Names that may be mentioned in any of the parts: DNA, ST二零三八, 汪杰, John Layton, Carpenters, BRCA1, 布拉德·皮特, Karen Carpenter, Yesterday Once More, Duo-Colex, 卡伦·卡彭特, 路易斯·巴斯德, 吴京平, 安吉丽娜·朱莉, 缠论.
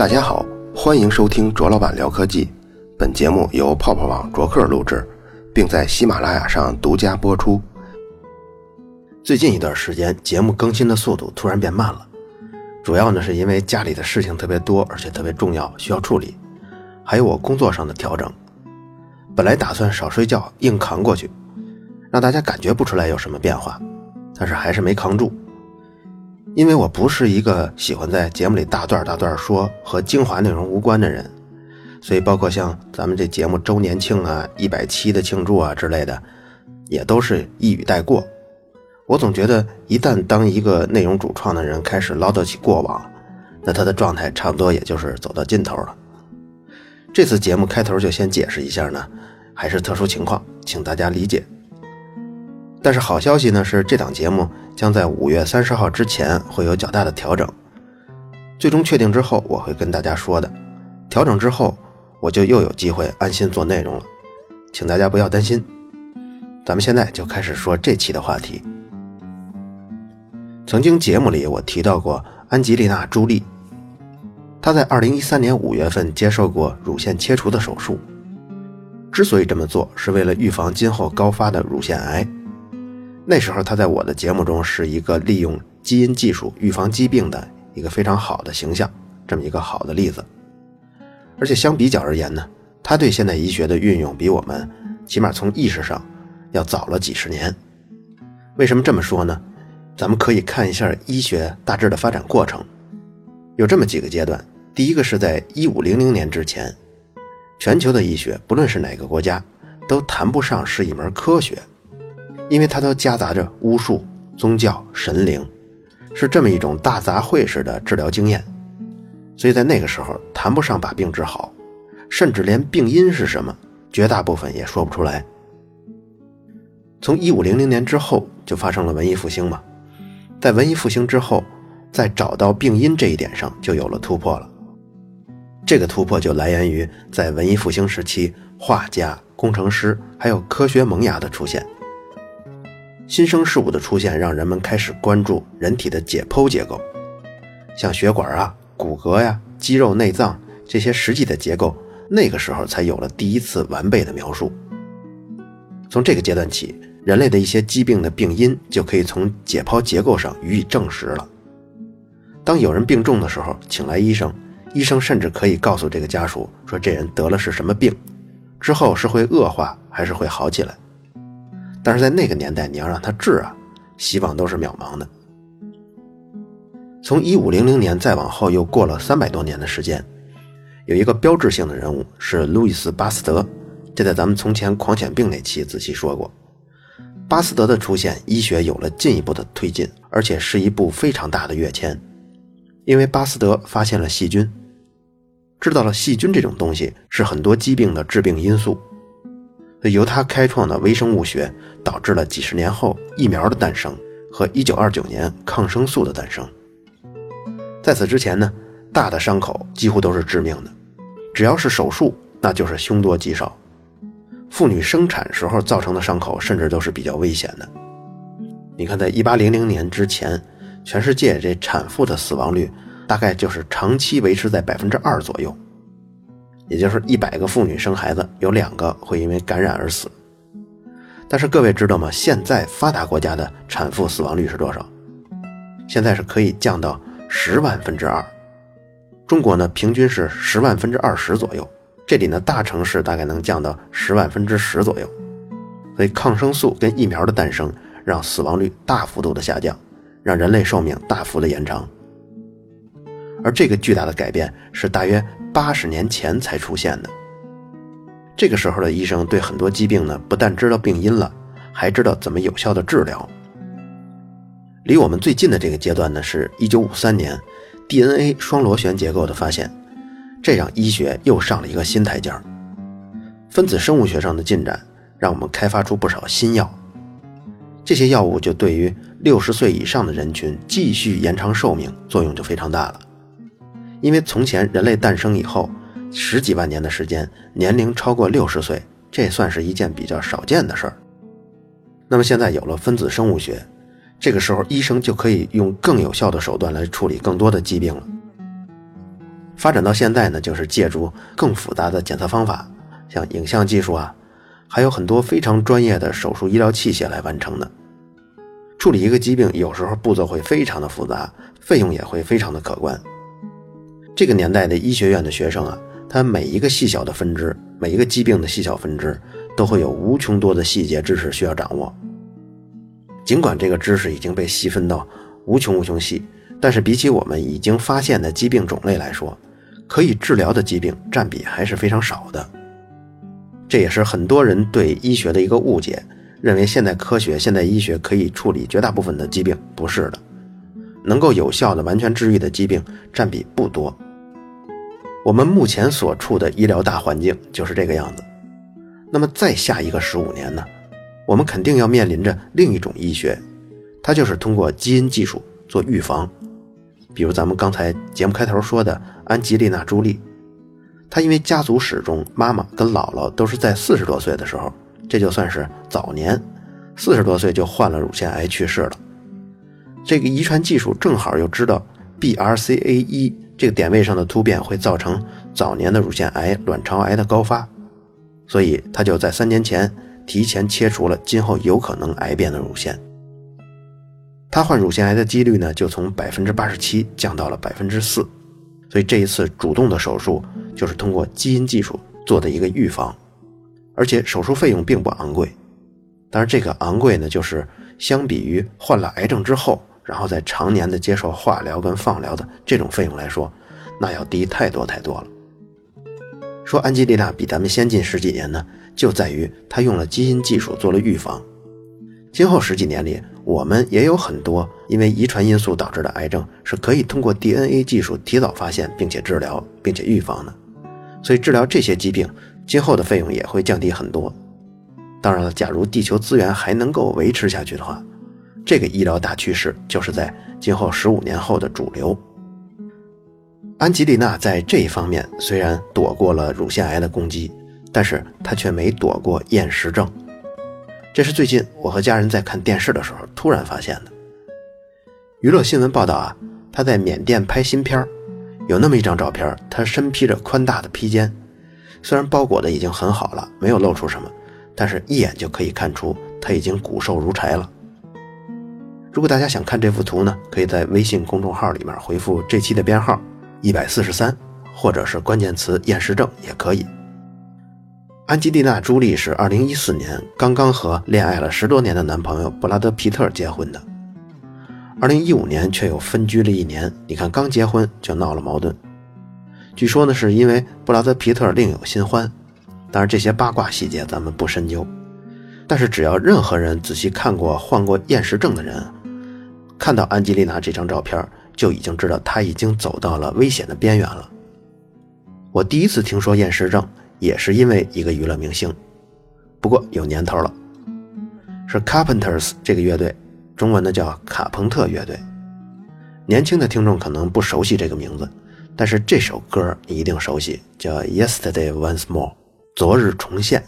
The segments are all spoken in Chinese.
大家好，欢迎收听卓老板聊科技。本节目由泡泡网卓克录制，并在喜马拉雅上独家播出。最近一段时间，节目更新的速度突然变慢了，主要呢是因为家里的事情特别多，而且特别重要，需要处理，还有我工作上的调整。本来打算少睡觉，硬扛过去，让大家感觉不出来有什么变化，但是还是没扛住。因为我不是一个喜欢在节目里大段说和精华内容无关的人，所以包括像咱们这节目周年庆啊、100期的庆祝啊之类的，也都是一语带过。我总觉得一旦当一个内容主创的人开始唠叨起过往，那他的状态差不多也就是走到尽头了。这次节目开头就先解释一下呢，还是特殊情况，请大家理解。但是好消息呢是，这档节目将在5月30号之前会有较大的调整，最终确定之后我会跟大家说的。调整之后我就又有机会安心做内容了，请大家不要担心。咱们现在就开始说这期的话题。曾经节目里我提到过安吉丽娜·朱莉，她在2013年5月份接受过乳腺切除的手术，之所以这么做是为了预防今后高发的乳腺癌。那时候他在我的节目中是一个利用基因技术预防疾病的一个非常好的形象，这么一个好的例子。而且相比较而言呢，他对现代医学的运用比我们起码从意识上要早了几十年。为什么这么说呢？咱们可以看一下医学大致的发展过程，有这么几个阶段。第一个是在1500年之前，全球的医学不论是哪个国家都谈不上是一门科学，因为它都夹杂着巫术、宗教、神灵，是这么一种大杂烩式的治疗经验。所以在那个时候谈不上把病治好，甚至连病因是什么绝大部分也说不出来。从1500年之后就发生了文艺复兴嘛，在文艺复兴之后，在找到病因这一点上就有了突破了。这个突破就来源于在文艺复兴时期画家、工程师还有科学萌芽的出现。新生事物的出现让人们开始关注人体的解剖结构，像血管啊、骨骼呀、肌肉、内脏这些实际的结构，那个时候才有了第一次完备的描述。从这个阶段起，人类的一些疾病的病因就可以从解剖结构上予以证实了。当有人病重的时候请来医生，医生甚至可以告诉这个家属说这人得了是什么病，之后是会恶化还是会好起来。但是在那个年代你要让他治啊，希望都是渺茫的。从1500年再往后又过了300多年的时间，有一个标志性的人物是路易斯·巴斯德，这在咱们从前狂犬病那期仔细说过。巴斯德的出现，医学有了进一步的推进，而且是一步非常大的跃迁。因为巴斯德发现了细菌，知道了细菌这种东西是很多疾病的致病因素，由他开创的微生物学导致了几十年后疫苗的诞生和1929年抗生素的诞生。在此之前呢，大的伤口几乎都是致命的，只要是手术那就是凶多吉少，妇女生产时候造成的伤口甚至都是比较危险的。你看在1800年之前，全世界这产妇的死亡率大概就是长期维持在 2% 左右，也就是100个妇女生孩子有2个会因为感染而死。但是各位知道吗，现在发达国家的产妇死亡率是多少？现在是可以降到10万分之2，中国呢平均是10万分之20左右，这里呢大城市大概能降到10万分之10左右。所以抗生素跟疫苗的诞生让死亡率大幅度的下降，让人类寿命大幅的延长。而这个巨大的改变是大约80年前才出现的。这个时候的医生对很多疾病呢，不但知道病因了，还知道怎么有效的治疗。离我们最近的这个阶段呢，是1953年 DNA 双螺旋结构的发现，这让医学又上了一个新台阶。分子生物学上的进展让我们开发出不少新药，这些药物就对于60岁以上的人群继续延长寿命作用就非常大了。因为从前人类诞生以后十几万年的时间，年龄超过60岁这算是一件比较少见的事儿。那么现在有了分子生物学，这个时候医生就可以用更有效的手段来处理更多的疾病了。发展到现在呢，就是借助更复杂的检测方法，像影像技术啊，还有很多非常专业的手术医疗器械来完成的。处理一个疾病有时候步骤会非常的复杂，费用也会非常的可观。这个年代的医学院的学生啊，他每一个细小的分支，每一个疾病的细小分支都会有无穷多的细节知识需要掌握。尽管这个知识已经被细分到无穷无穷细，但是比起我们已经发现的疾病种类来说，可以治疗的疾病占比还是非常少的。这也是很多人对医学的一个误解，认为现代科学、现代医学可以处理绝大部分的疾病，不是的。能够有效的完全治愈的疾病占比不多。我们目前所处的医疗大环境就是这个样子。那么再下一个15年呢，我们肯定要面临着另一种医学，它就是通过基因技术做预防。比如咱们刚才节目开头说的安吉丽娜·朱莉，她因为家族史中妈妈跟姥姥都是在40多岁的时候，这就算是早年，40多岁就患了乳腺癌去世了。这个遗传技术正好又知道 BRCA1 这个点位上的突变会造成早年的乳腺癌、卵巢癌的高发，所以他就在3年前提前切除了今后有可能癌变的乳腺。他患乳腺癌的几率呢，就从 87% 降到了 4%， 所以这一次主动的手术就是通过基因技术做的一个预防。而且手术费用并不昂贵，当然这个昂贵呢，就是相比于患了癌症之后，然后再常年的接受化疗跟放疗的这种费用来说，那要低太多太多了。说安吉丽娜比咱们先进十几年呢，就在于她用了基因技术做了预防。今后十几年里，我们也有很多因为遗传因素导致的癌症是可以通过 DNA 技术提早发现并且治疗并且预防的，所以治疗这些疾病今后的费用也会降低很多。当然了，假如地球资源还能够维持下去的话，这个医疗大趋势就是在今后15年后的主流。安吉丽娜在这一方面虽然躲过了乳腺癌的攻击，但是她却没躲过厌食症。这是最近我和家人在看电视的时候突然发现的。娱乐新闻报道啊，她在缅甸拍新片，有那么一张照片，她身披着宽大的披肩，虽然包裹的已经很好了，没有露出什么，但是一眼就可以看出他已经骨瘦如柴了。如果大家想看这幅图呢，可以在微信公众号里面回复这期的编号143，或者是关键词厌食症也可以。安吉丽娜·朱莉是2014年刚刚和恋爱了10多年的男朋友布拉德·皮特结婚的，2015年却又分居了1年，你看刚结婚就闹了矛盾。据说呢，是因为布拉德·皮特另有新欢，当然这些八卦细节咱们不深究，但是只要任何人仔细看过患过厌食症的人，看到安吉丽娜这张照片就已经知道她已经走到了危险的边缘了。我第一次听说厌食症也是因为一个娱乐明星，不过有年头了，是 Carpenters 这个乐队，中文的叫卡朋特乐队。年轻的听众可能不熟悉这个名字，但是这首歌你一定熟悉，叫 Yesterday Once More， 昨日重现。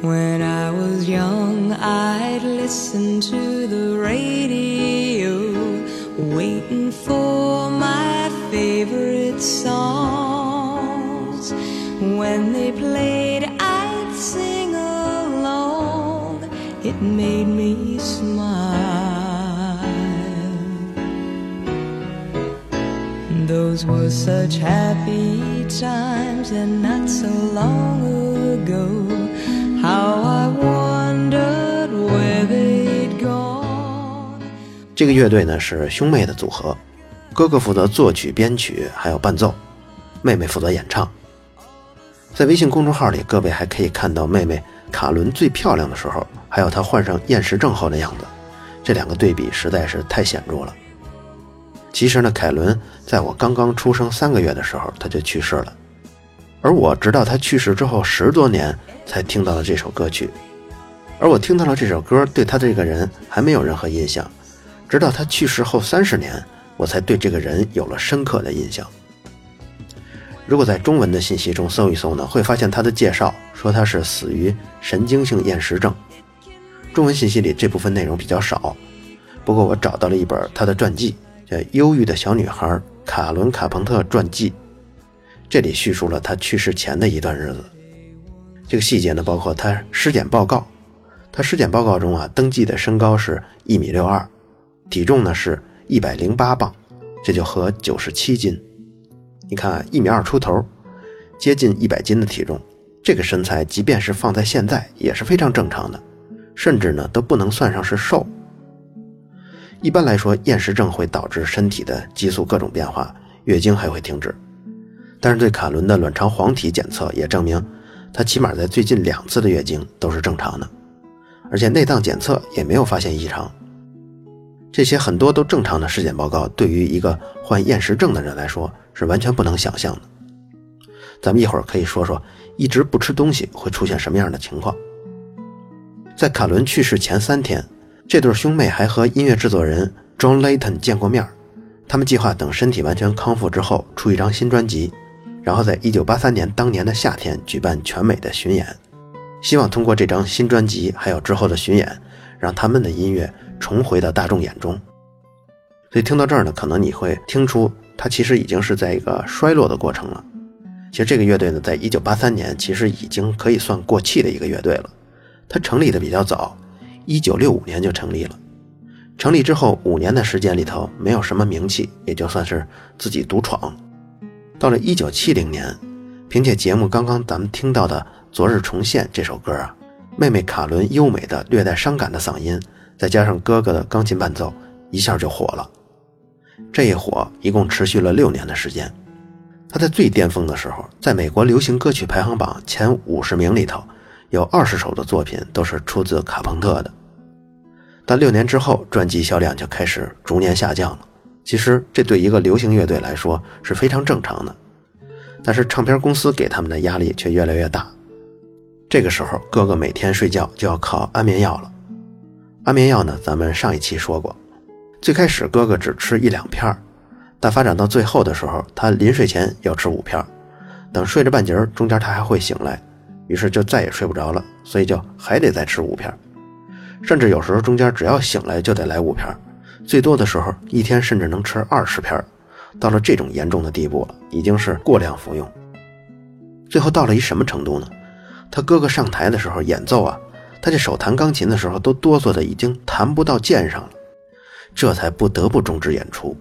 When I was young, I'd listen to the radio, waiting for my favorite songs. When they played, I'd sing along. It made me smile.Those were such happy times and not so long ago. How I wondered where they'd gone. 这个乐队呢是兄妹的组合，哥哥负责作曲、编曲还有伴奏，妹妹负责演唱。在微信公众号里，各位还可以看到妹妹卡伦最漂亮的时候，还有她患上厌食症后的样子，这两个对比实在是太显著了。其实呢，凯伦在我刚刚出生3个月的时候他就去世了，而我直到他去世之后10多年才听到了这首歌曲。而我听到了这首歌，对他这个人还没有任何印象，直到他去世后30年我才对这个人有了深刻的印象。如果在中文的信息中搜一搜呢，会发现他的介绍说他是死于神经性厌食症，中文信息里这部分内容比较少，不过我找到了一本他的传记，叫《忧郁的小女孩》，卡伦·卡彭特传记，这里叙述了他去世前的一段日子。这个细节呢，包括他尸检报告。他尸检报告中啊，登记的身高是1.62 米，体重呢是108磅，这就合97斤。你看啊，1.2米出头，接近100斤的体重，这个身材即便是放在现在也是非常正常的，甚至呢都不能算上是瘦。一般来说，厌食症会导致身体的激素各种变化，月经还会停止。但是对卡伦的卵巢黄体检测也证明，他起码在最近2次的月经都是正常的，而且内脏检测也没有发现异常。这些很多都正常的尸检报告，对于一个患厌食症的人来说是完全不能想象的。咱们一会儿可以说说一直不吃东西会出现什么样的情况。在卡伦去世前3天，这对兄妹还和音乐制作人 John Layton 见过面，他们计划等身体完全康复之后出一张新专辑，然后在1983年当年的夏天举办全美的巡演，希望通过这张新专辑还有之后的巡演，让他们的音乐重回到大众眼中。所以听到这儿呢，可能你会听出它其实已经是在一个衰落的过程了。其实这个乐队呢，在1983年其实已经可以算过气的一个乐队了。它成立的比较早，1965年就成立了。成立之后5年的时间里头没有什么名气，也就算是自己独闯。到了1970年，凭借节目刚刚咱们听到的《昨日重现》这首歌啊，妹妹卡伦优美的略带伤感的嗓音，再加上哥哥的钢琴伴奏，一下就火了。这一火一共持续了6年的时间。他在最巅峰的时候，在美国流行歌曲排行榜前50名里头，有20首的作品都是出自卡彭特的。但6年之后，专辑销量就开始逐年下降了。其实这对一个流行乐队来说是非常正常的，但是唱片公司给他们的压力却越来越大。这个时候哥哥每天睡觉就要靠安眠药了。安眠药呢，咱们上一期说过，最开始哥哥只吃1-2片，但发展到最后的时候，他临睡前要吃5片，等睡着半截，中间他还会醒来，于是就再也睡不着了，所以就还得再吃5片，甚至有时候中间只要醒来就得来5片，最多的时候一天甚至能吃20片。到了这种严重的地步了，已经是过量服用。最后到了一什么程度呢？他哥哥上台的时候演奏啊，他这手弹钢琴的时候都哆嗦的已经弹不到键上了，这才不得不终止演出。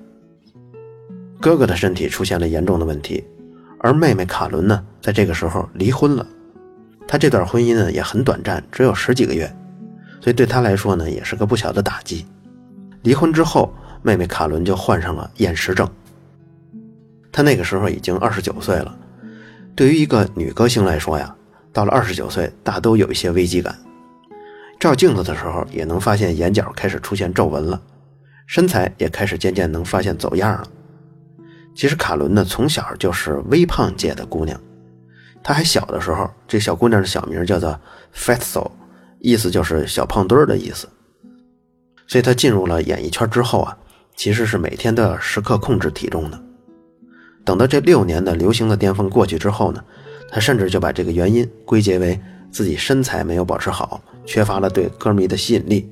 哥哥的身体出现了严重的问题，而妹妹卡伦呢，在这个时候离婚了。她这段婚姻呢也很短暂，只有10几个月，所以对她来说呢也是个不小的打击。离婚之后，妹妹卡伦就患上了厌食症。她那个时候已经29岁了，对于一个女歌星来说呀，到了29岁大都有一些危机感。照镜子的时候也能发现眼角开始出现皱纹了，身材也开始渐渐能发现走样了。其实卡伦呢，从小就是微胖界的姑娘。她还小的时候，这小姑娘的小名叫做 Fatso， 意思就是小胖墩儿的意思。所以她进入了演艺圈之后啊，其实是每天都要时刻控制体重的。等到这6年的流行的巅峰过去之后呢，她甚至就把这个原因归结为自己身材没有保持好，缺乏了对歌迷的吸引力。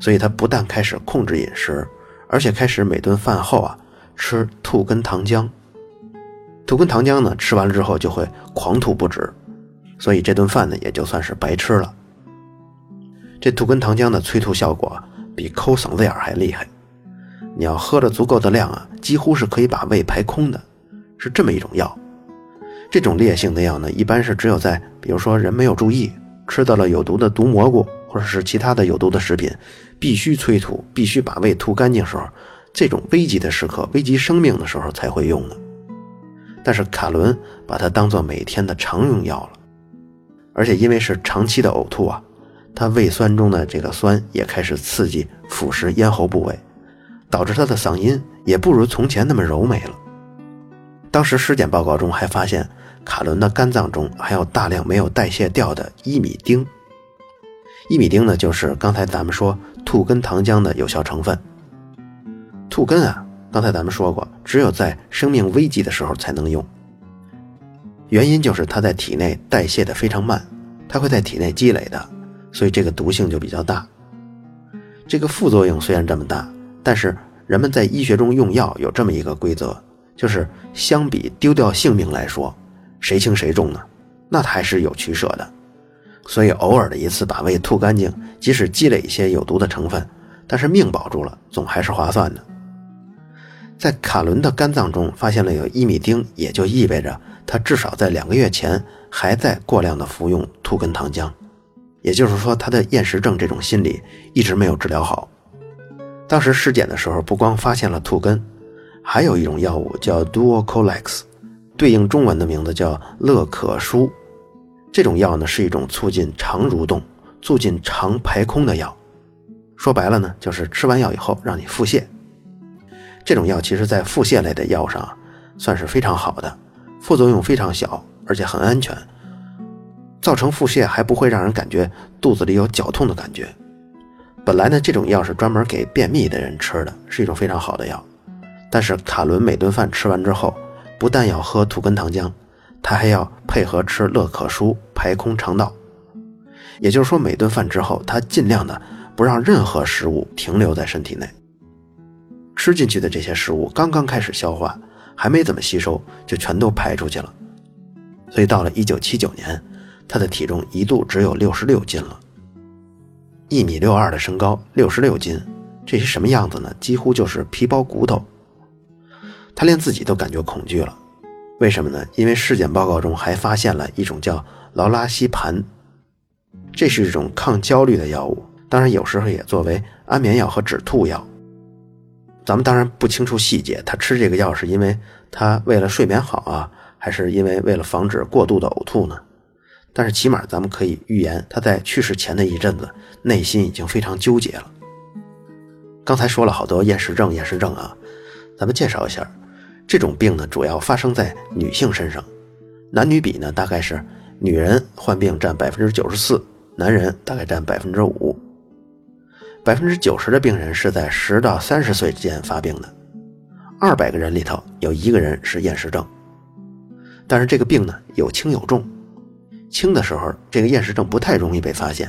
所以他不但开始控制饮食，而且开始每顿饭后啊吃吐根糖浆。吐根糖浆呢，吃完了之后就会狂吐不止，所以这顿饭呢也就算是白吃了。这吐根糖浆的催吐效果比抠嗓子眼还厉害，你要喝了足够的量啊，几乎是可以把胃排空的，是这么一种药。这种烈性的药呢，一般是只有在比如说人没有注意，吃到了有毒的毒蘑菇或者是其他的有毒的食品，必须催吐，必须把胃吐干净时候，这种危急的时刻，危及生命的时候才会用的。但是卡伦把它当作每天的常用药了，而且因为是长期的呕吐啊，他胃酸中的这个酸也开始刺激腐蚀咽喉部位，导致他的嗓音也不如从前那么柔美了。当时尸检报告中还发现卡伦的肝脏中还有大量没有代谢掉的1米烴。1米烴呢，就是刚才咱们说吐根糖浆的有效成分。吐根啊，刚才咱们说过，只有在生命危急的时候才能用，原因就是它在体内代谢的非常慢，它会在体内积累的，所以这个毒性就比较大。这个副作用虽然这么大，但是人们在医学中用药有这么一个规则，就是相比丢掉性命来说，谁轻谁重呢？那还是有取舍的。所以偶尔的一次把胃吐干净，即使积累一些有毒的成分，但是命保住了，总还是划算的。在卡伦的肝脏中发现了有1米碘，也就意味着他至少在2个月前还在过量的服用兔根糖浆，也就是说他的厌食症这种心理一直没有治疗好。当时尸检的时候不光发现了兔根，还有一种药物叫 Duo-Colex， 对应中文的名字叫乐可舒。这种药呢是一种促进肠蠕动、促进肠排空的药，说白了呢就是吃完药以后让你腹泻。这种药其实在腹泻类的药上算是非常好的，副作用非常小，而且很安全，造成腹泻还不会让人感觉肚子里有绞痛的感觉。本来呢这种药是专门给便秘的人吃的，是一种非常好的药，但是卡伦每顿饭吃完之后，不但要喝土根糖浆，他还要配合吃乐可舒排空肠道。也就是说每顿饭之后，他尽量的不让任何食物停留在身体内，吃进去的这些食物刚刚开始消化，还没怎么吸收就全都排出去了。所以到了1979年，他的体重一度只有66斤了。1.62米的身高，66斤，这是什么样子呢？几乎就是皮包骨头。他连自己都感觉恐惧了。为什么呢？因为尸检报告中还发现了一种叫劳拉西盘，这是一种抗焦虑的药物，当然有时候也作为安眠药和止吐药。咱们当然不清楚细节，他吃这个药是因为他为了睡眠好啊，还是因为为了防止过度的呕吐呢？但是起码咱们可以预言，他在去世前的一阵子内心已经非常纠结了。刚才说了好多厌食症啊，咱们介绍一下，这种病呢主要发生在女性身上，男女比呢大概是女人患病占 94%， 男人大概占 5%。90% 的病人是在10到30岁之间发病的，200个人里头有1个人是厌食症。但是这个病呢有轻有重，轻的时候这个厌食症不太容易被发现，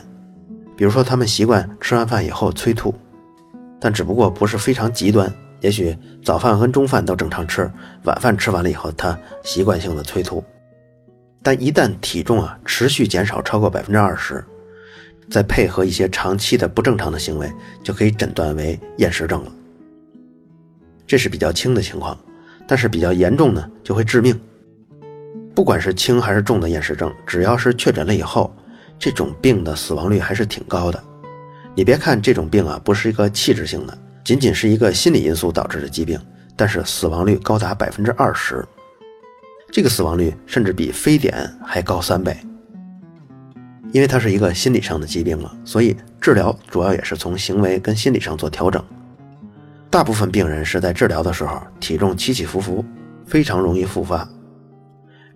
比如说他们习惯吃完饭以后催吐，但只不过不是非常极端，也许早饭和中饭都正常吃，晚饭吃完了以后他习惯性的催吐。但一旦体重持续减少超过 20%，再配合一些长期的不正常的行为，就可以诊断为厌食症了。这是比较轻的情况，但是比较严重呢，就会致命。不管是轻还是重的厌食症，只要是确诊了以后，这种病的死亡率还是挺高的。你别看这种病不是一个器质性的，仅仅是一个心理因素导致的疾病，但是死亡率高达 20%， 这个死亡率甚至比非典还高3倍。因为它是一个心理上的疾病了，所以治疗主要也是从行为跟心理上做调整。大部分病人是在治疗的时候体重起起伏伏，非常容易复发。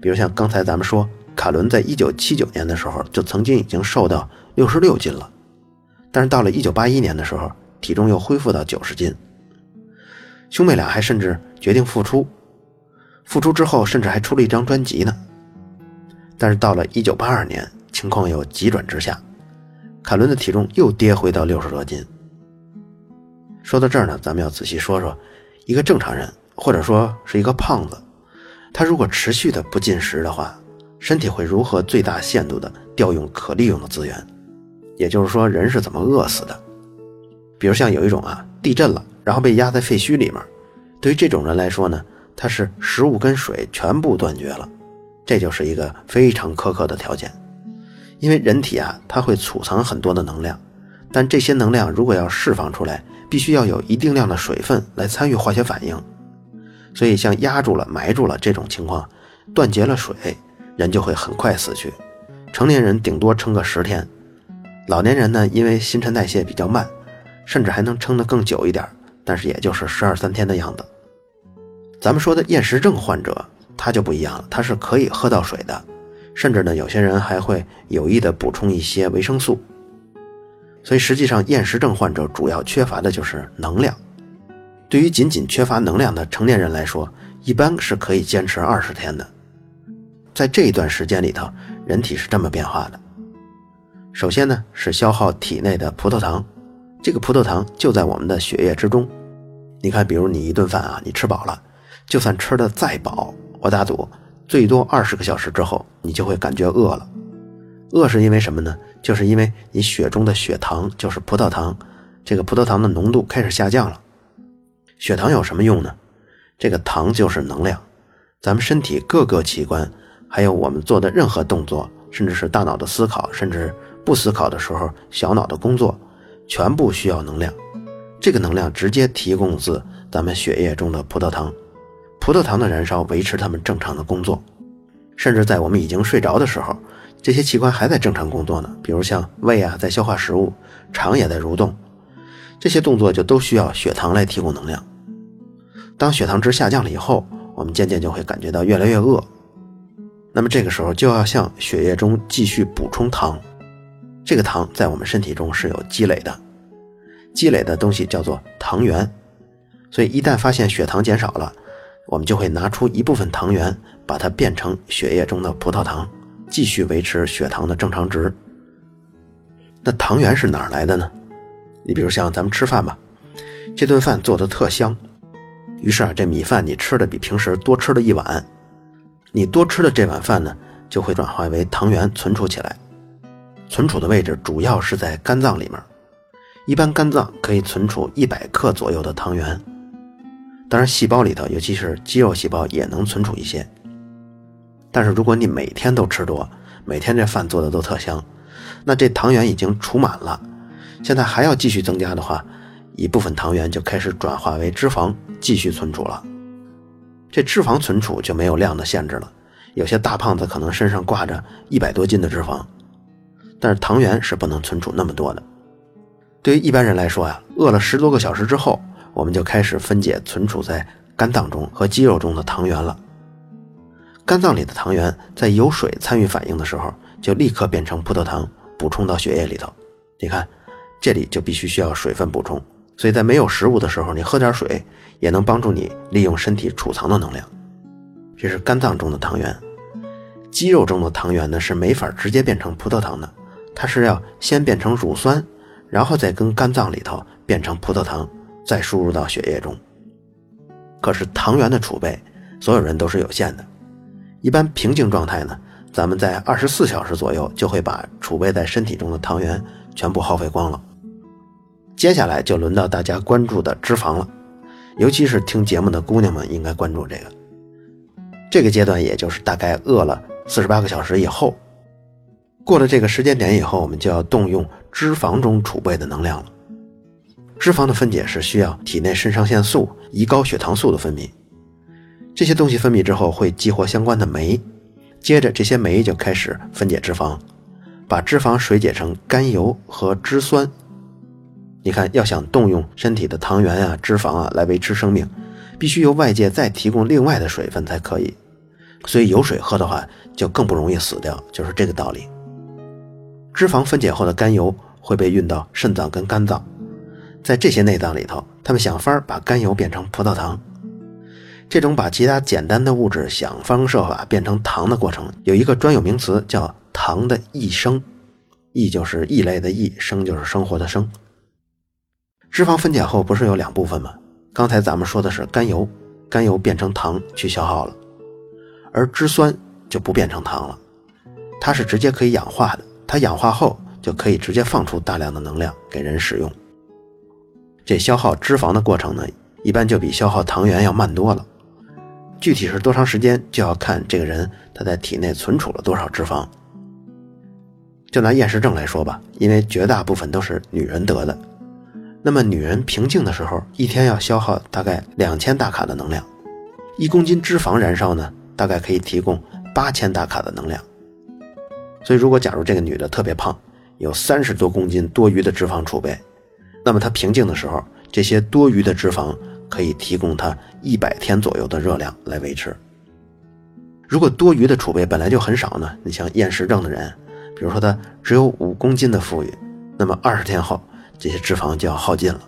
比如像刚才咱们说，卡伦在1979年的时候就曾经已经瘦到66斤了，但是到了1981年的时候体重又恢复到90斤。兄妹俩还甚至决定复出之后甚至还出了一张专辑呢。但是到了1982年情况有急转直下，卡伦的体重又跌回到60多斤。说到这儿呢，咱们要仔细说说一个正常人，或者说是一个胖子，他如果持续的不进食的话，身体会如何最大限度的调用可利用的资源，也就是说人是怎么饿死的。比如像有一种地震了然后被压在废墟里面，对于这种人来说呢，他是食物跟水全部断绝了，这就是一个非常苛刻的条件。因为人体它会储藏很多的能量，但这些能量如果要释放出来，必须要有一定量的水分来参与化学反应。所以像压住了、埋住了这种情况，断绝了水，人就会很快死去。成年人顶多撑个10天，老年人呢，因为新陈代谢比较慢，甚至还能撑得更久一点，但是也就是12、13天的样子。咱们说的厌食症患者，他就不一样了，他是可以喝到水的。甚至呢，有些人还会有意的补充一些维生素。所以实际上厌食症患者主要缺乏的就是能量。对于仅仅缺乏能量的成年人来说，一般是可以坚持20天的。在这一段时间里头，人体是这么变化的。首先呢，是消耗体内的葡萄糖，这个葡萄糖就在我们的血液之中。你看，比如你一顿饭你吃饱了，就算吃的再饱，我打赌最多20个小时之后你就会感觉饿了。饿是因为什么呢？就是因为你血中的血糖，就是葡萄糖，这个葡萄糖的浓度开始下降了。血糖有什么用呢？这个糖就是能量，咱们身体各个器官还有我们做的任何动作，甚至是大脑的思考，甚至不思考的时候小脑的工作，全部需要能量。这个能量直接提供自咱们血液中的葡萄糖，葡萄糖的燃烧维持它们正常的工作，甚至在我们已经睡着的时候，这些器官还在正常工作呢，比如像胃啊在消化食物，肠也在蠕动，这些动作就都需要血糖来提供能量。当血糖值下降了以后，我们渐渐就会感觉到越来越饿，那么这个时候就要向血液中继续补充糖。这个糖在我们身体中是有积累的，积累的东西叫做糖原，所以一旦发现血糖减少了，我们就会拿出一部分糖原，把它变成血液中的葡萄糖，继续维持血糖的正常值。那糖原是哪来的呢？你比如像咱们吃饭吧，这顿饭做得特香，于是这米饭你吃的比平时多吃了一碗，你多吃的这碗饭呢，就会转化为糖原存储起来。存储的位置主要是在肝脏里面，一般肝脏可以存储100克左右的糖原，当然细胞里头尤其是肌肉细胞也能存储一些。但是如果你每天都吃多，每天这饭做的都特香，那这糖原已经储满了，现在还要继续增加的话，一部分糖原就开始转化为脂肪继续存储了。这脂肪存储就没有量的限制了，有些大胖子可能身上挂着100多斤的脂肪，但是糖原是不能存储那么多的。对于一般人来说啊，饿了10多个小时之后，我们就开始分解存储在肝脏中和肌肉中的糖原了。肝脏里的糖原在有水参与反应的时候，就立刻变成葡萄糖补充到血液里头。你看，这里就必须需要水分补充，所以在没有食物的时候，你喝点水也能帮助你利用身体储藏的能量。这是肝脏中的糖原。肌肉中的糖原呢，是没法直接变成葡萄糖的，它是要先变成乳酸，然后再跟肝脏里头变成葡萄糖，再输入到血液中。可是糖原的储备所有人都是有限的，一般平静状态呢，咱们在24小时左右就会把储备在身体中的糖原全部耗费光了。接下来就轮到大家关注的脂肪了，尤其是听节目的姑娘们应该关注这个。这个阶段也就是大概饿了48个小时以后，过了这个时间点以后，我们就要动用脂肪中储备的能量了。脂肪的分解是需要体内肾上腺素、胰高血糖素的分泌，这些东西分泌之后会激活相关的酶，接着这些酶就开始分解脂肪，把脂肪水解成甘油和脂酸。你看，要想动用身体的糖原啊、脂肪啊来维持生命，必须由外界再提供另外的水分才可以，所以有水喝的话就更不容易死掉，就是这个道理。脂肪分解后的甘油会被运到肾脏跟肝脏，在这些内脏里头，他们想法把甘油变成葡萄糖。这种把其他简单的物质想方设法变成糖的过程，有一个专有名词叫糖的异生，异就是异类的异，生就是生活的生。脂肪分解后不是有两部分吗？刚才咱们说的是甘油，甘油变成糖去消耗了，而脂酸就不变成糖了，它是直接可以氧化的，它氧化后就可以直接放出大量的能量给人使用。这消耗脂肪的过程呢，一般就比消耗糖原要慢多了，具体是多长时间就要看这个人他在体内存储了多少脂肪。就拿厌食症来说吧，因为绝大部分都是女人得的，那么女人平静的时候一天要消耗大概2000大卡的能量，1公斤脂肪燃烧呢大概可以提供8000大卡的能量。所以如果假如这个女的特别胖，有30多公斤多余的脂肪储备，那么她平静的时候，这些多余的脂肪可以提供她100天左右的热量来维持。如果多余的储备本来就很少呢，你像厌食症的人，比如说她只有5公斤的富裕，那么20天后这些脂肪就要耗尽了。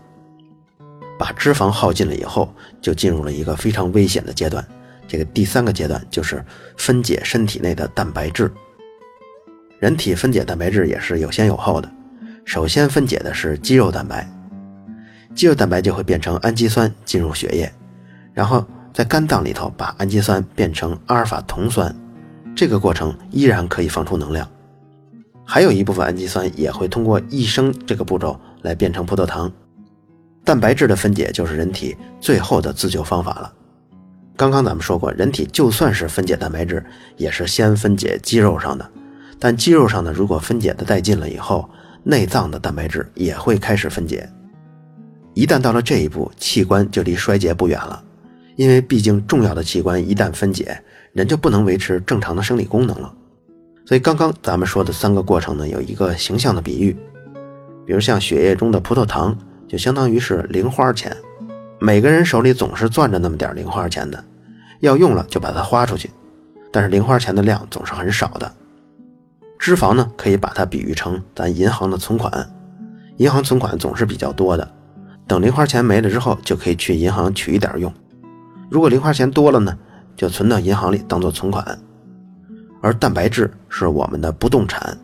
把脂肪耗尽了以后，就进入了一个非常危险的阶段，这个第3个阶段就是分解身体内的蛋白质。人体分解蛋白质也是有先有后的，首先分解的是肌肉蛋白，肌肉蛋白就会变成氨基酸进入血液，然后在肝脏里头把氨基酸变成阿尔法酮酸，这个过程依然可以放出能量。还有一部分氨基酸也会通过抑升这个步骤来变成葡萄糖。蛋白质的分解就是人体最后的自救方法了。刚刚咱们说过，人体就算是分解蛋白质，也是先分解肌肉上的，但肌肉上的如果分解的殆尽了以后，内脏的蛋白质也会开始分解。一旦到了这一步，器官就离衰竭不远了，因为毕竟重要的器官一旦分解，人就不能维持正常的生理功能了。所以刚刚咱们说的三个过程呢，有一个形象的比喻，比如像血液中的葡萄糖就相当于是零花钱，每个人手里总是攥着那么点零花钱的，要用了就把它花出去，但是零花钱的量总是很少的。脂肪呢，可以把它比喻成咱银行的存款，银行存款总是比较多的，等零花钱没了之后就可以去银行取一点用，如果零花钱多了呢，就存到银行里当做存款。而蛋白质是我们的不动产，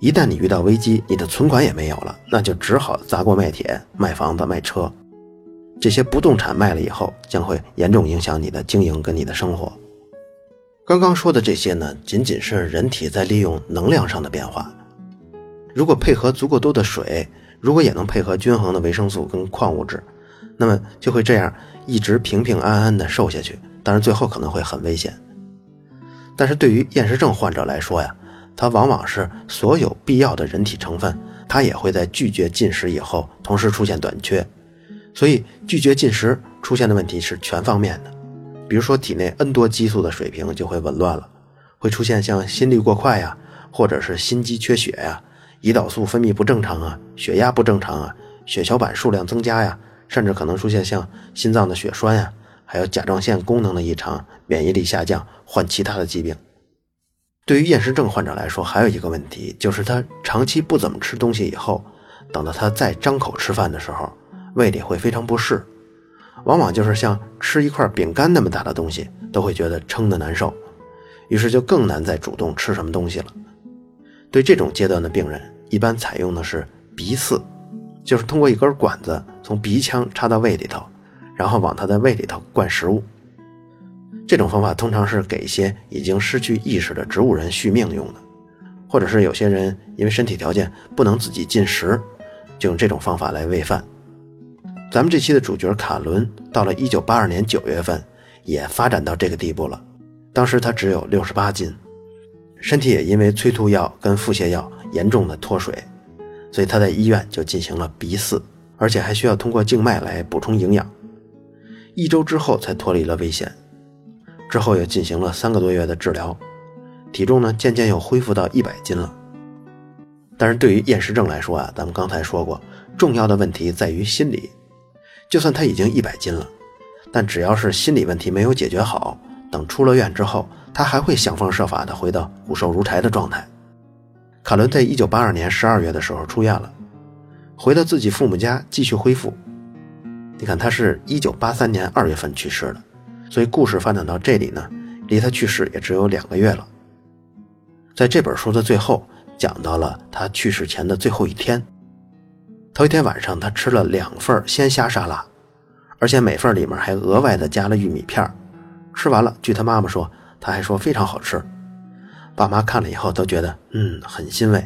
一旦你遇到危机，你的存款也没有了，那就只好砸锅卖铁，卖房子卖车，这些不动产卖了以后，将会严重影响你的经营跟你的生活。刚刚说的这些呢，仅仅是人体在利用能量上的变化。如果配合足够多的水，如果也能配合均衡的维生素跟矿物质，那么就会这样一直平平安安的瘦下去，当然最后可能会很危险。但是对于厌食症患者来说呀，它往往是所有必要的人体成分，它也会在拒绝进食以后同时出现短缺。所以拒绝进食出现的问题是全方面的，比如说体内 N 多激素的水平就会紊乱了，会出现像心率过快呀，或者是心肌缺血呀，胰岛素分泌不正常啊，血压不正常啊，血小板数量增加呀，甚至可能出现像心脏的血栓呀，还有甲状腺功能的异常，免疫力下降，患其他的疾病。对于厌食症患者来说，还有一个问题，就是他长期不怎么吃东西以后，等到他再张口吃饭的时候，胃里会非常不适，往往就是像吃一块饼干那么大的东西都会觉得撑得难受，于是就更难再主动吃什么东西了。对这种阶段的病人，一般采用的是鼻饲，就是通过一根管子从鼻腔插到胃里头，然后往他的胃里头灌食物。这种方法通常是给一些已经失去意识的植物人续命用的，或者是有些人因为身体条件不能自己进食，就用这种方法来喂饭。咱们这期的主角卡伦到了1982年9月份也发展到这个地步了，当时他只有68斤，身体也因为催吐药跟腹泻药严重的脱水，所以他在医院就进行了鼻饲，而且还需要通过静脉来补充营养。一周之后才脱离了危险，之后又进行了3个多月的治疗，体重呢渐渐又恢复到100斤了。但是对于厌食症来说啊，咱们刚才说过，重要的问题在于心理，就算他已经100斤了，但只要是心理问题没有解决好，等出了院之后，他还会想方设法的回到骨瘦如柴的状态。卡伦在1982年12月的时候出院了，回到自己父母家继续恢复。你看，他是1983年2月份去世的，所以故事发展到这里呢，离他去世也只有2个月了。在这本书的最后讲到了他去世前的最后一天，头一天晚上他吃了2份鲜虾沙拉，而且每份里面还额外的加了玉米片，吃完了据他妈妈说，他还说非常好吃，爸妈看了以后都觉得很欣慰。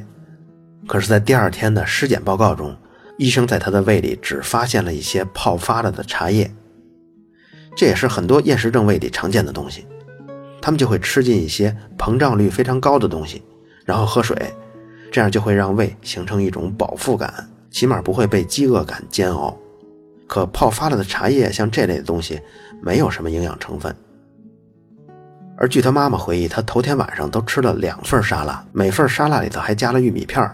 可是在第二天的尸检报告中，医生在他的胃里只发现了一些泡发了的茶叶，这也是很多厌食症胃里常见的东西，他们就会吃进一些膨胀率非常高的东西，然后喝水，这样就会让胃形成一种饱腹感，起码不会被饥饿感煎熬。可泡发了的茶叶像这类的东西没有什么营养成分。而据他妈妈回忆，他头天晚上都吃了2份沙拉，每份沙拉里头还加了玉米片。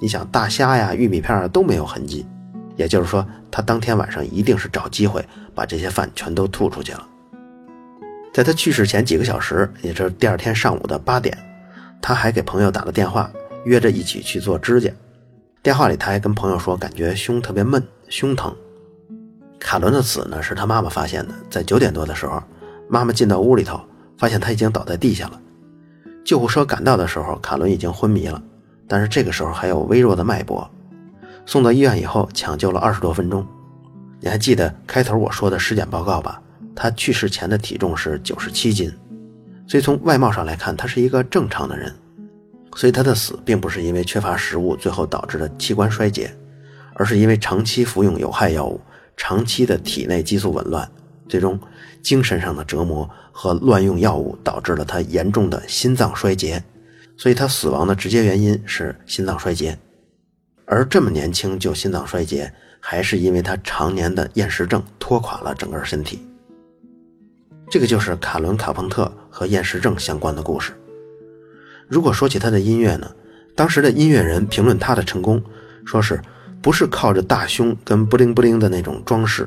你想，大虾呀玉米片都没有痕迹，也就是说他当天晚上一定是找机会把这些饭全都吐出去了。在他去世前几个小时，也就是第二天上午的8点，他还给朋友打了电话，约着一起去做指甲。电话里他还跟朋友说感觉胸特别闷，胸疼。卡伦的死呢是他妈妈发现的，在9点多的时候，妈妈进到屋里头发现他已经倒在地下了。救护车赶到的时候，卡伦已经昏迷了，但是这个时候还有微弱的脉搏。送到医院以后抢救了20多分钟。你还记得开头我说的尸检报告吧？他去世前的体重是97斤，所以从外貌上来看，他是一个正常的人。所以他的死并不是因为缺乏食物最后导致的器官衰竭，而是因为长期服用有害药物，长期的体内激素紊乱，最终精神上的折磨和乱用药物导致了他严重的心脏衰竭。所以他死亡的直接原因是心脏衰竭，而这么年轻就心脏衰竭，还是因为他常年的厌食症拖垮了整个身体。这个就是卡伦·卡彭特和厌食症相关的故事。如果说起他的音乐呢，当时的音乐人评论他的成功，说是不是靠着大胸跟布灵布灵的那种装饰，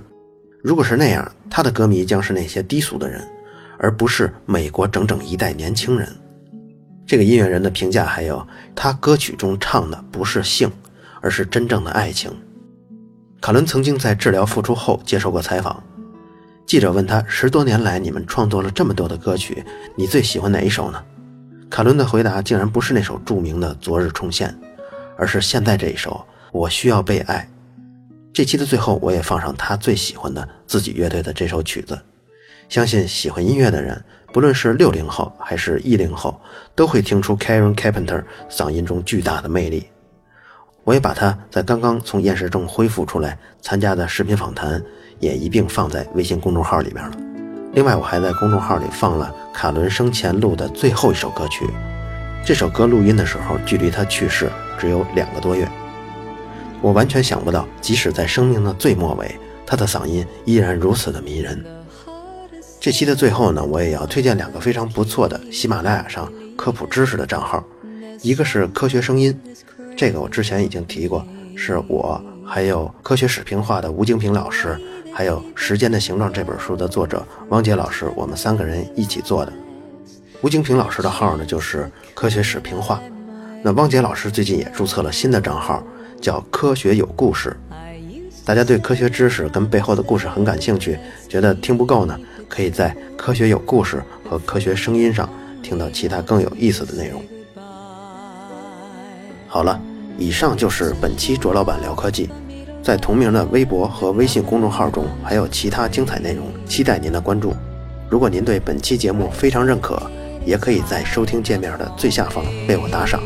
如果是那样，他的歌迷将是那些低俗的人，而不是美国整整一代年轻人。这个音乐人的评价还有，他歌曲中唱的不是性，而是真正的爱情。卡伦曾经在治疗复出后接受过采访，记者问他，10多年来你们创作了这么多的歌曲，你最喜欢哪一首呢？卡伦的回答竟然不是那首著名的《昨日重现》，而是现在这一首《我需要被爱》。这期的最后我也放上他最喜欢的自己乐队的这首曲子，相信喜欢音乐的人，不论是60后还是10后，都会听出 Karen Carpenter 嗓音中巨大的魅力。我也把他在刚刚从厌食症恢复出来参加的视频访谈也一并放在微信公众号里面了。另外我还在公众号里放了卡伦生前录的最后一首歌曲，这首歌录音的时候距离他去世只有2个多月。我完全想不到，即使在生命的最末尾，他的嗓音依然如此的迷人。这期的最后呢，我也要推荐2个非常不错的喜马拉雅上科普知识的账号，一个是科学声音，这个我之前已经提过，是我还有科学史评话的吴京平老师，还有《时间的形状》这本书的作者汪杰老师，我们3个人一起做的。吴京平老师的号呢就是科学史评话，那汪杰老师最近也注册了新的账号，叫科学有故事。大家对科学知识跟背后的故事很感兴趣，觉得听不够呢，可以在科学有故事和科学声音上听到其他更有意思的内容。好了，以上就是本期卓老板聊科技，在同名的微博和微信公众号中还有其他精彩内容，期待您的关注。如果您对本期节目非常认可，也可以在收听界面的最下方为我打赏。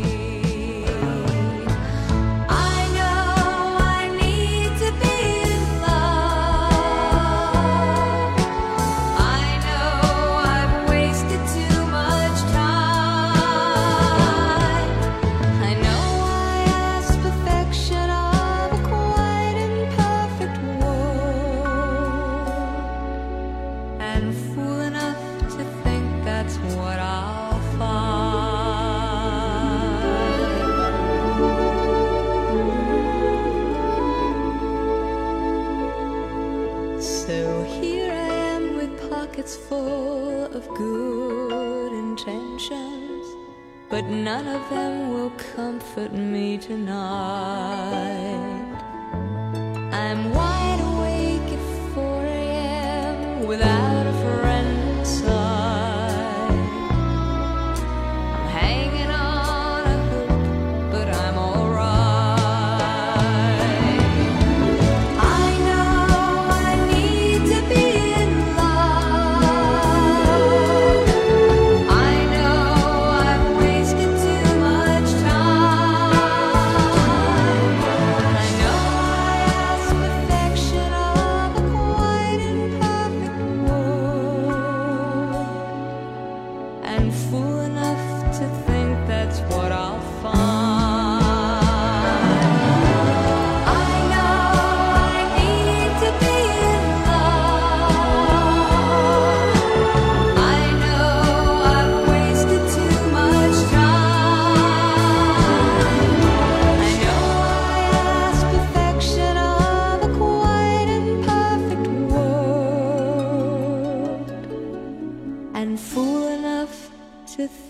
It's full of good intentions, but none of them will comfort me tonight. I'm wide awake at 4 a.m. without a friend inside. I'm hanging on a hook, but I'm alright. I know I need to be fool enough to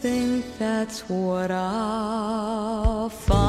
think that's what I'll find.